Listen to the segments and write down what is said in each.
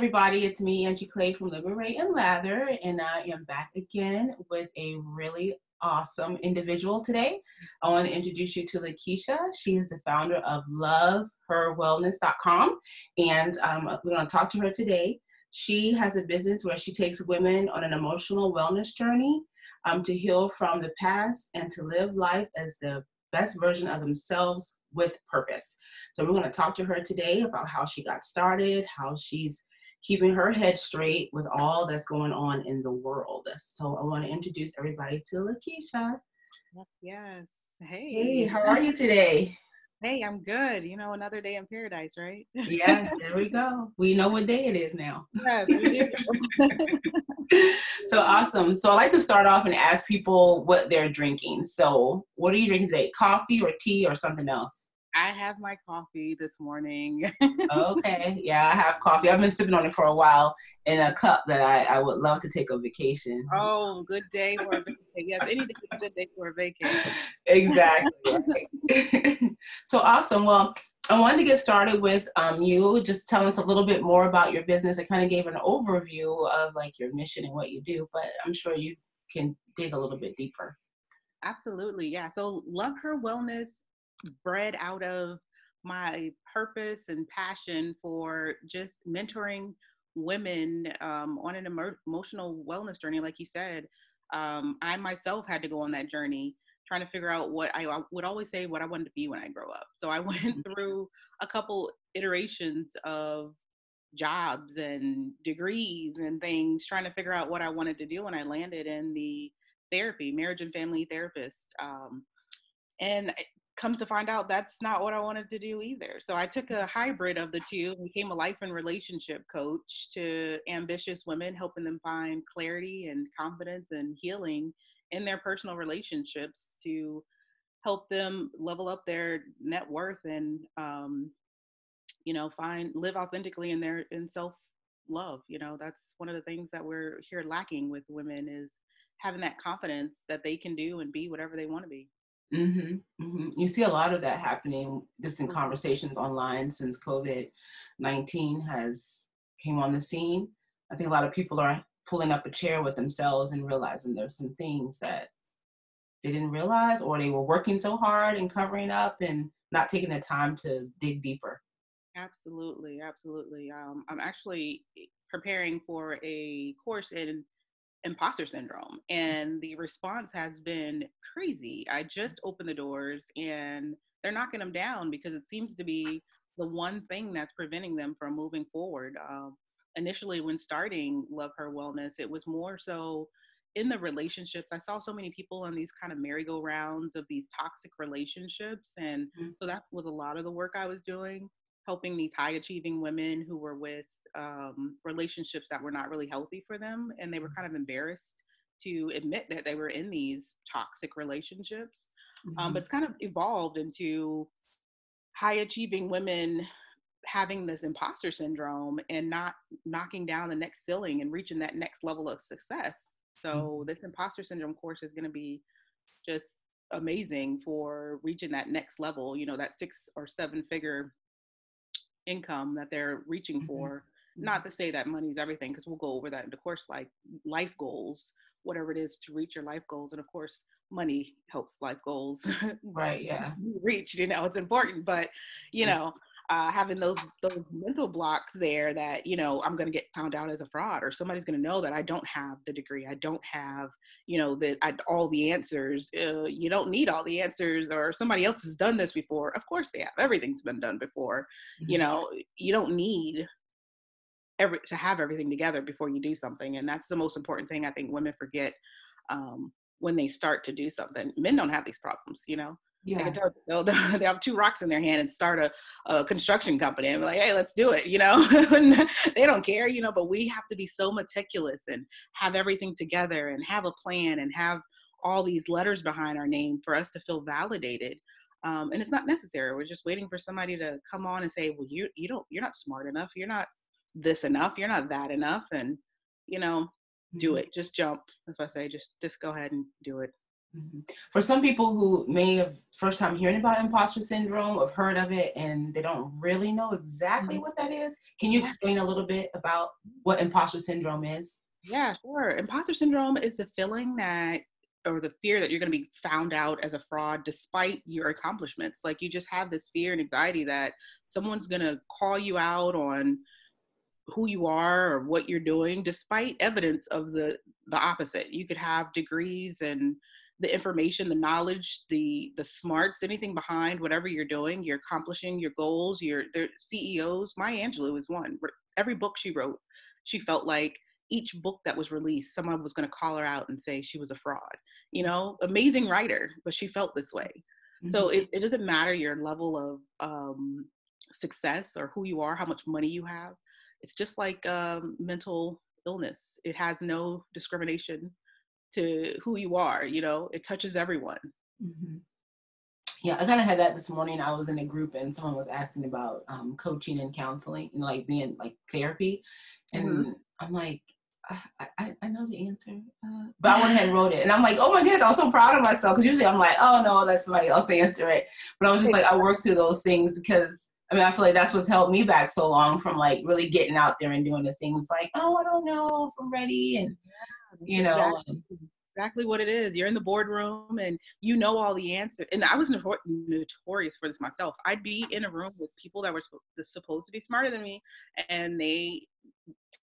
everybody, it's me, Angie Clay from Liberate and Lather, and I am back again with a really awesome individual today. I want to introduce you to LaKeisha. She is the founder of LoveHerWellness.com, and we're going to talk to her today. She has a business where she takes women on an emotional wellness journey to heal from the past and to live life as the best version of themselves with purpose. So we're going to talk to her today about how she got started, how she's keeping her head straight with all that's going on in the world. So I want to introduce everybody to LaKeisha. Yes. Hey. Hey, how are you today? Hey, I'm good. You know, another day in paradise, right? Yes, there we go. We know what day it is now. Yes, we do. So awesome. So I like to start off and ask people what they're drinking. So what are you drinking today? Coffee or tea or something else? I have my coffee this morning. Okay. Yeah, I have coffee. I've been sipping on it for a while in a cup that I would love to take a vacation. Oh, good day for a vacation. Yes, any day is a good day for a vacation. Exactly. Right. So awesome. Well, I wanted to get started with you just telling us a little bit more about your business. I kind of gave an overview of like your mission and what you do, but I'm sure you can dig a little bit deeper. Absolutely. Yeah. So Love Her Wellness bred out of my purpose and passion for just mentoring women on an emotional wellness journey. Like you said, I myself had to go on that journey, trying to figure out what I would always say what I wanted to be when I grow up. So I went through a couple iterations of jobs and degrees and things, trying to figure out what I wanted to do when I landed in the therapy, marriage and family therapist. And come to find out that's not what I wanted to do either. So I took a hybrid of the two and became a life and relationship coach to ambitious women, helping them find clarity and confidence and healing in their personal relationships to help them level up their net worth and, you know, live authentically in their self-love. You know, that's one of the things that we're here lacking with women is having that confidence that they can do and be whatever they want to be. Mm-hmm, mm-hmm. You see a lot of that happening just in conversations online since COVID-19 has came on the scene. I think a lot of people are pulling up a chair with themselves and realizing there's some things that they didn't realize, or they were working so hard and covering up and not taking the time to dig deeper. Absolutely, absolutely. I'm actually preparing for a course in imposter syndrome, and the response has been crazy. I just opened the doors and they're knocking them down because it seems to be the one thing that's preventing them from moving forward. Initially when starting Love Her Wellness, it was more so in the relationships. I saw so many people in these kind of merry-go-rounds of these toxic relationships, and so that was a lot of the work I was doing, helping these high-achieving women who were with relationships that were not really healthy for them, and they were kind of embarrassed to admit that they were in these toxic relationships. But it's kind of evolved into high-achieving women having this imposter syndrome and not knocking down the next ceiling and reaching that next level of success. So this imposter syndrome course is going to be just amazing for reaching that next level, you know, that 6 or 7 figure income that they're reaching for. Not to say that money's everything, because we'll go over that in the course, like life goals, whatever it is to reach your life goals. And of course, money helps life goals. Right. Yeah. Reached, you know, it's important, but you know, having those mental blocks there that, you know, I'm going to get found out as a fraud, or somebody's going to know that I don't have the degree. I don't have, you know, all the answers. You don't need all the answers, or somebody else has done this before. Of course they have. Everything's been done before. You know, you don't need to have everything together before you do something. And that's the most important thing I think women forget when they start to do something. Men don't have these problems, you know. Yeah. I can tell they have 2 rocks in their hand and start a construction company and be like, hey, let's do it, you know. They don't care, you know, but we have to be so meticulous and have everything together and have a plan and have all these letters behind our name for us to feel validated. And it's not necessary. We're just waiting for somebody to come on and say, well, you're not smart enough. You're not this enough. You're not that enough. And, you know, do it. Just jump. That's why I say, just go ahead and do it. Mm-hmm. For some people who may have first time hearing about imposter syndrome or heard of it and they don't really know exactly what that is, can you explain a little bit about what imposter syndrome is? Yeah, sure. Imposter syndrome is the feeling that, or the fear that you're going to be found out as a fraud despite your accomplishments. Like, you just have this fear and anxiety that someone's going to call you out on who you are or what you're doing, despite evidence of the opposite. You could have degrees and the information, the knowledge, the smarts, anything behind whatever you're doing, you're accomplishing your goals. They're CEOs. Maya Angelou is one. Every book she wrote, she felt like each book that was released, someone was going to call her out and say she was a fraud. You know, amazing writer, but she felt this way. Mm-hmm. So it doesn't matter your level of success or who you are, how much money you have. It's just like mental illness. It has no discrimination to who you are, you know, it touches everyone. Mm-hmm. Yeah, I kind of had that this morning. I was in a group and someone was asking about coaching and counseling and like being like therapy. And mm-hmm. I'm like, I know the answer, but I went ahead and wrote it. And I'm like, oh my goodness, I was so proud of myself. Because usually I'm like, oh no, let somebody else answer it. But I was just like, I worked through those things because I mean, I feel like that's what's held me back so long from like really getting out there and doing the things like, oh, I don't know if I'm ready. And you know, exactly what it is. You're in the boardroom and you know all the answers. And I was notorious for this myself. I'd be in a room with people that were supposed to be smarter than me, and they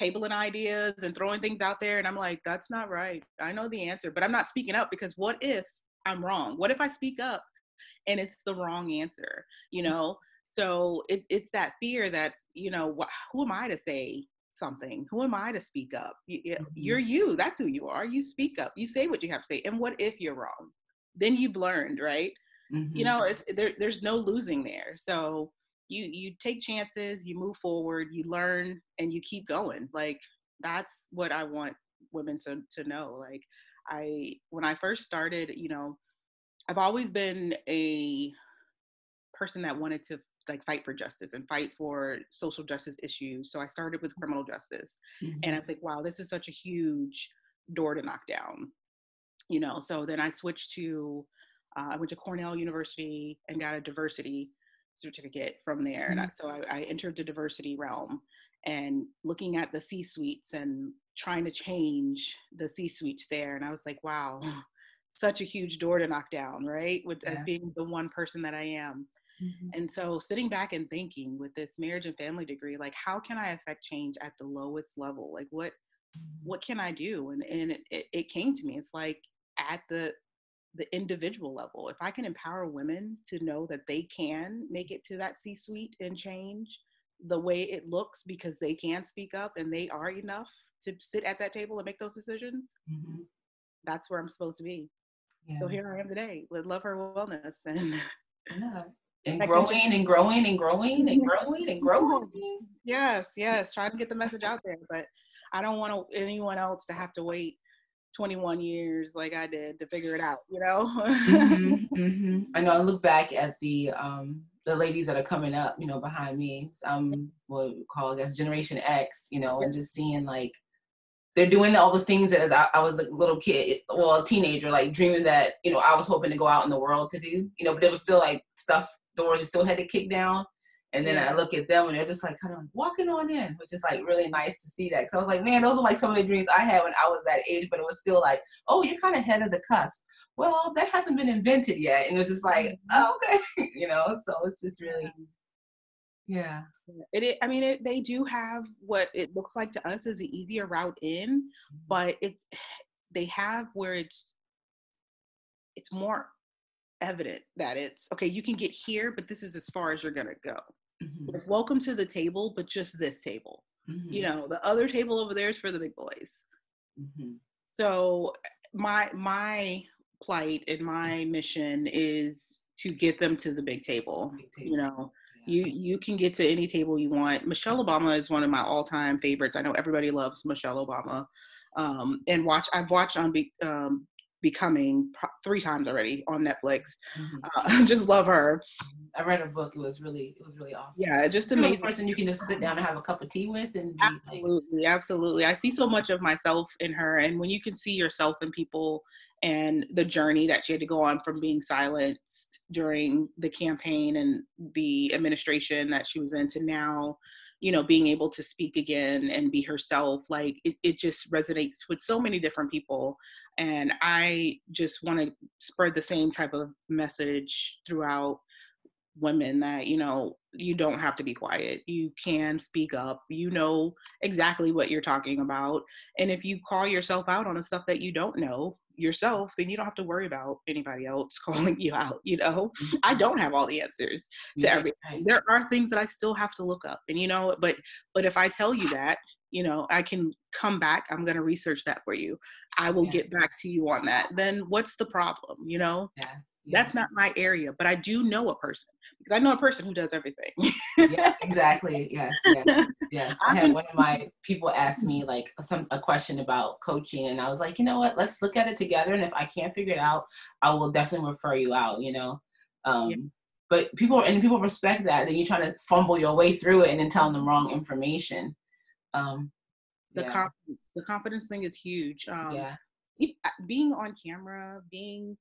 tabling ideas and throwing things out there. And I'm like, that's not right. I know the answer, but I'm not speaking up because what if I'm wrong? What if I speak up and it's the wrong answer? You know, so it's that fear that's, you know, who am I to say something? Who am I to speak up? You're you. That's who you are. You speak up. You say what you have to say. And what if you're wrong? Then you've learned, right? Mm-hmm. You know, it's there's no losing there. So you take chances, you move forward, you learn, and you keep going. Like, that's what I want women to know. Like, when I first started, you know, I've always been a person that wanted to like fight for justice and fight for social justice issues. So I started with criminal justice. Mm-hmm. And I was like, wow, this is such a huge door to knock down, you know? So then I switched to, I went to Cornell University and got a diversity certificate from there. Mm-hmm. And so I entered the diversity realm and looking at the C-suites and trying to change the C-suites there. And I was like, wow, such a huge door to knock down, right? As being the one person that I am. Mm-hmm. And so sitting back and thinking with this marriage and family degree, like, how can I affect change at the lowest level? Like, what can I do? And it came to me. It's like at the individual level, if I can empower women to know that they can make it to that C-suite and change the way it looks because they can speak up and they are enough to sit at that table and make those decisions, mm-hmm. that's where I'm supposed to be. Yeah. So here I am today with Love Her Wellness and yeah. And growing and growing and growing and growing and growing. Yes. Trying to get the message out there. But I don't want anyone else to have to wait 21 years like I did to figure it out, you know? Mm-hmm, mm-hmm. I know I look back at the ladies that are coming up, you know, behind me, what we call, I guess, Generation X, you know, and just seeing like, they're doing all the things that I was a little kid, well, a teenager, like dreaming that, you know, I was hoping to go out in the world to do, you know, but there was still like stuff, doors you still had to kick down. And then I look at them and they're just like kind of walking on in, which is like really nice to see that. Cause I was like, man, those were like some of the dreams I had when I was that age, but it was still like, oh, you're kind of ahead of the cusp. Well, that hasn't been invented yet. And it was just like, oh, okay. You know, so it's just really, yeah. They do have what it looks like to us as the easier route in, but they have where it's more evident that it's okay, you can get here, but this is as far as you're gonna go. Mm-hmm. Like, welcome to the table, but just this table. Mm-hmm. You know, the other table over there is for the big boys. Mm-hmm. So my plight and my mission is to get them to the big table. You know, you can get to any table you want. Michelle Obama is one of my all-time favorites. I know everybody loves Michelle Obama, and I've watched on Becoming 3 times already on Netflix. Mm-hmm. Just love her. I read her book. It was really awesome. Yeah, just amazing. Person you can just sit down and have a cup of tea with, and absolutely. I see so much of myself in her, and when you can see yourself in people and the journey that she had to go on from being silenced during the campaign and the administration that she was in to now, you know, being able to speak again and be herself. Like it just resonates with so many different people. And I just want to spread the same type of message throughout women that, you know, you don't have to be quiet. You can speak up. You know exactly what you're talking about. And if you call yourself out on the stuff that you don't know yourself, then you don't have to worry about anybody else calling you out. You know, I don't have all the answers to everything. There are things that I still have to look up, and you know, but if I tell you that, you know, I can come back. I'm going to research that for you. I will get back to you on that. Then what's the problem? You know, that's not my area, but I do know a person, because I know a person who does everything. Yeah, exactly. Yes. I had one of my people ask me like a question about coaching, and I was like, you know what, let's look at it together. And if I can't figure it out, I will definitely refer you out, you know? But people respect that. Then you try to fumble your way through it and then tell them the wrong information. The confidence thing is huge. Being on camera, being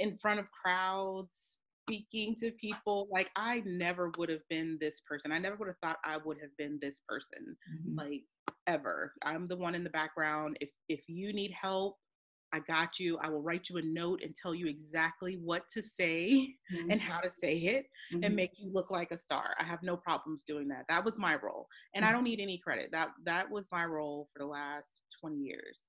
in front of crowds, speaking to people, like I never would have been this person. I never would have thought I would have been this person, like ever. I'm the one in the background. If you need help, I got you. I will write you a note and tell you exactly what to say and how to say it and make you look like a star. I have no problems doing that. That was my role. And I don't need any credit. That was my role for the last 20 years.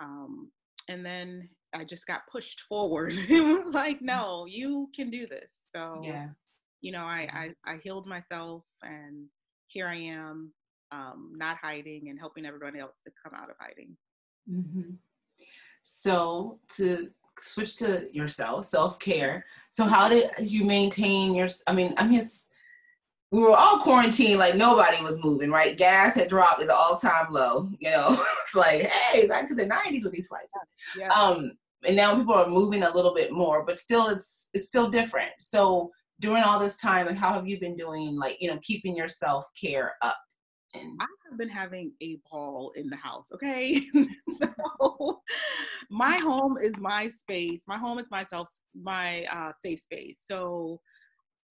And then I just got pushed forward. It was like, no, you can do this. So, you know, I healed myself, and here I am, not hiding and helping everybody else to come out of hiding. So to switch to yourself, self-care. So how did you maintain your, we were all quarantined, like nobody was moving, right? Gas had dropped at the all-time low, you know? It's like, hey, back to the 90s with these prices. And now people are moving a little bit more, but still it's still different. So during all this time, how have you been doing, like, you know, keeping your self-care up? And I have been having a ball in the house, okay? So my home is my space. My home is myself, my safe space. So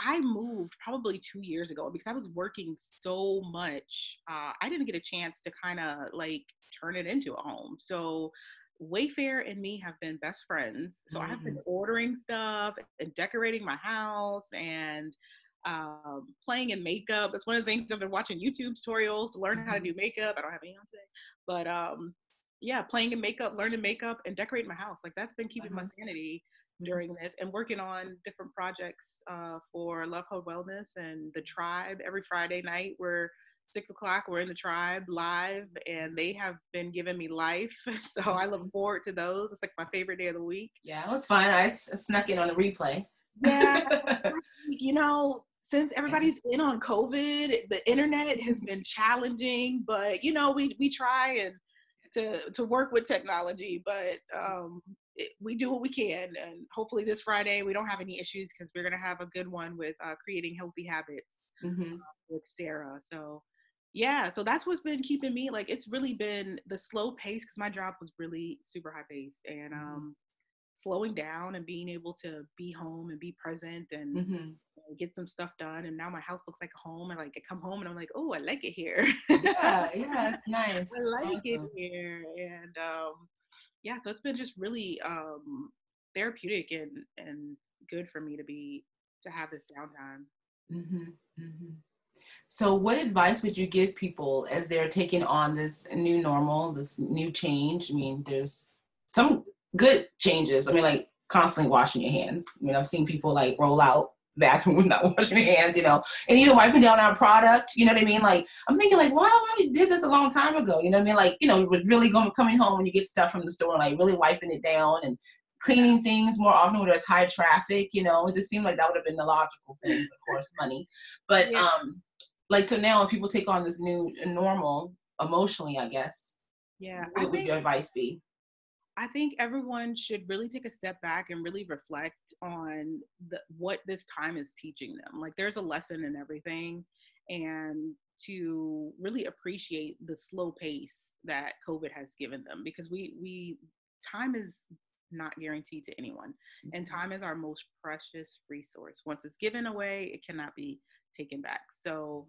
I moved probably 2 years ago because I was working so much. I didn't get a chance to kind of like turn it into a home. So Wayfair and me have been best friends. So I've been ordering stuff and decorating my house and playing in makeup. That's one of the things I've been watching YouTube tutorials to learn how to do makeup. I don't have any on today, but playing in makeup, learning makeup, and decorating my house. Like that's been keeping my sanity during this, and working on different projects for Love Her Wellness and the Tribe. Every Friday night, we're 6 o'clock. We're in the Tribe live, and they have been giving me life. So I look forward to those. It's like my favorite day of the week. Yeah, it was fun. I snuck in on a replay. Yeah, you know, since everybody's in on COVID, the internet has been challenging, but you know, we try and to work with technology, but we do what we can, and hopefully this Friday we don't have any issues because we're going to have a good one with creating healthy habits with Sarah. So yeah, so that's what's been keeping me, like it's really been the slow pace because my job was really super high paced, and slowing down and being able to be home and be present and get some stuff done. And now my house looks like a home, and like I come home and I'm like, oh, I like it here. Yeah, nice. I like it here, and yeah, so it's been just really therapeutic and good for me to have this downtime. So what advice would you give people as they're taking on this new normal, this new change? I mean, there's some good changes. I mean, like constantly washing your hands. I mean, I've seen people like roll out bathroom with not washing their hands, you know, and even wiping down our product, you know what I mean? Like, I'm thinking like, wow, we did this a long time ago, you know what I mean? Like, you know, with really coming home when you get stuff from the store, like really wiping it down and cleaning things more often when there's high traffic, you know, it just seemed like that would have been the logical thing, of course, money. But like, so now when people take on this new normal emotionally, I guess, what would your advice be? I think everyone should really take a step back and really reflect on what this time is teaching them. Like there's a lesson in everything, and to really appreciate the slow pace that COVID has given them, because time is not guaranteed to anyone. And time is our most precious resource. Once it's given away, it cannot be taken back. So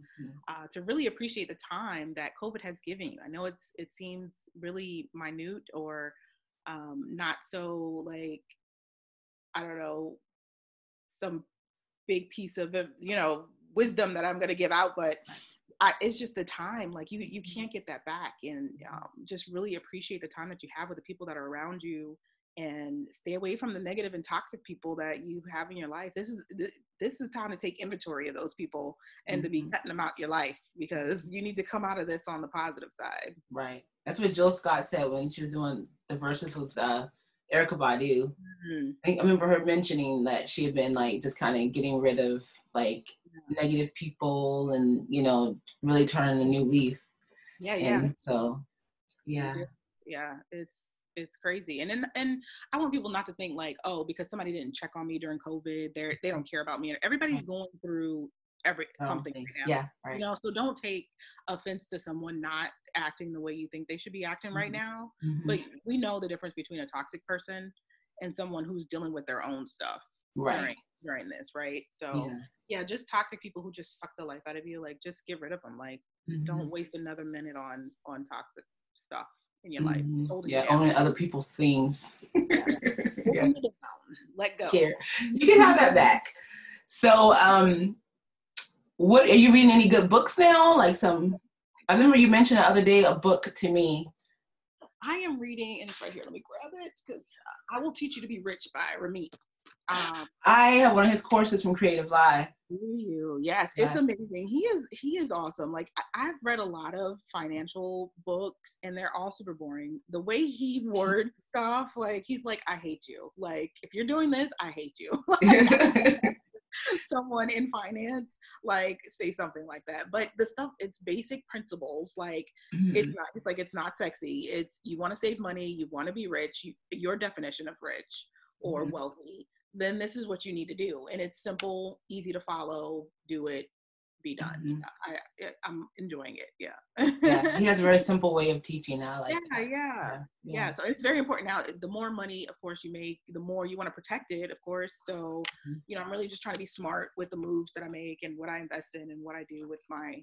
to really appreciate the time that COVID has given you. I know it seems really minute or not so, like, I don't know, some big piece of, you know, wisdom that I'm going to give out, but it's just the time, like you can't get that back. And just really appreciate the time that you have with the people that are around you, and stay away from the negative and toxic people that you have in your life. This is time to take inventory of those people and to be cutting them out your life, because you need to come out of this on the positive side. Right. That's what Jill Scott said when she was doing the verses with Erykah Badu. I remember her mentioning that she had been, like, just kind of getting rid of, like, negative people and, you know, really turning a new leaf. It's crazy. And I want people not to think, like, oh, because somebody didn't check on me during COVID, they don't care about me. Everybody's going through something right now. Yeah, right. You know, so don't take offense to someone not acting the way you think they should be acting right now. But we know the difference between a toxic person and someone who's dealing with their own stuff during this, right? So just toxic people who just suck the life out of you, like, just get rid of them. Like, don't waste another minute on toxic stuff in your life. Owning other people's things. Let go. Here. You can have that back. So what are you reading? Any good books now? Like, I remember you mentioned the other day a book to me. I am reading, and it's right here. Let me grab it, because I Will Teach You to Be Rich by Ramit. I have one of his courses from Creative Live. Yes, it's amazing. He is awesome. Like, I've read a lot of financial books, and they're all super boring. The way he words stuff, like, he's like, I hate you. Like, if you're doing this, I hate you. Like, someone in finance, like, say something like that. But the stuff, it's basic principles. Like, it's not sexy. It's, you want to save money, you want to be rich, your definition of rich or wealthy, then this is what you need to do. And it's simple, easy to follow, do it, be done. I'm enjoying it. He has a very simple way of teaching. I like that. So it's very important now. The more money, of course, you make, the more you want to protect it, of course. So, you know, I'm really just trying to be smart with the moves that I make and what I invest in and what I do with my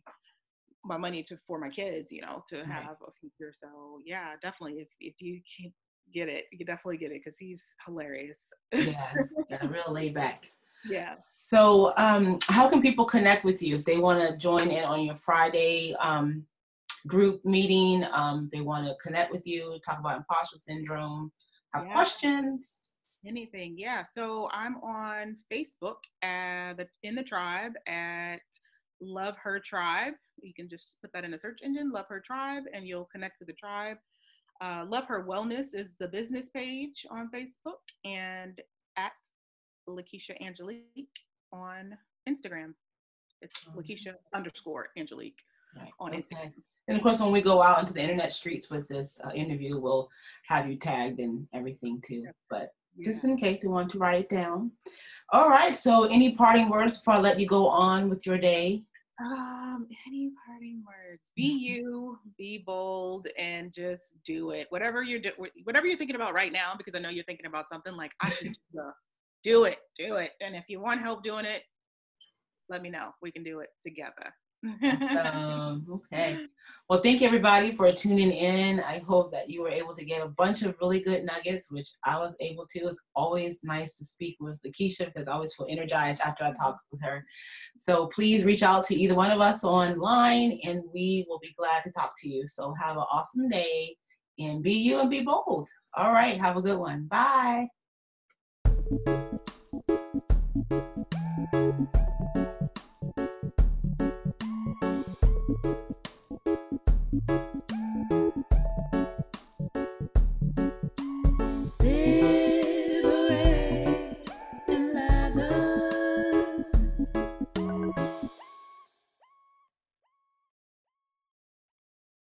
money for my kids, you know, to have a future. So yeah, definitely. If you can get it, you can definitely get it, because he's hilarious. Real laid back. So how can people connect with you if they want to join in on your Friday group meeting? They want to connect with you, talk about imposter syndrome, have questions, anything? So I'm on Facebook in the tribe at Love Her Tribe. You can just put that in a search engine, Love Her Tribe, and you'll connect with the tribe. Love Her Wellness is the business page on Facebook, and at LaKeisha Angelique on Instagram. It's LaKeisha _Angelique on Instagram. And of course, when we go out into the internet streets with this interview, we'll have you tagged and everything too. But just in case you want to write it down. All right. So, any parting words before I let you go on with your day? Any parting words? Be you, be bold, and just do it. Whatever you're thinking about right now, because I know you're thinking about something like, I should do it. And if you want help doing it, let me know. We can do it together. Okay. Well, thank you everybody for tuning in. I hope that you were able to get a bunch of really good nuggets, which I was able to. It's always nice to speak with LaKeisha, because I always feel energized after I talk with her. So please reach out to either one of us online, and we will be glad to talk to you. So have an awesome day, and be you and be bold. All right. Have a good one. Bye.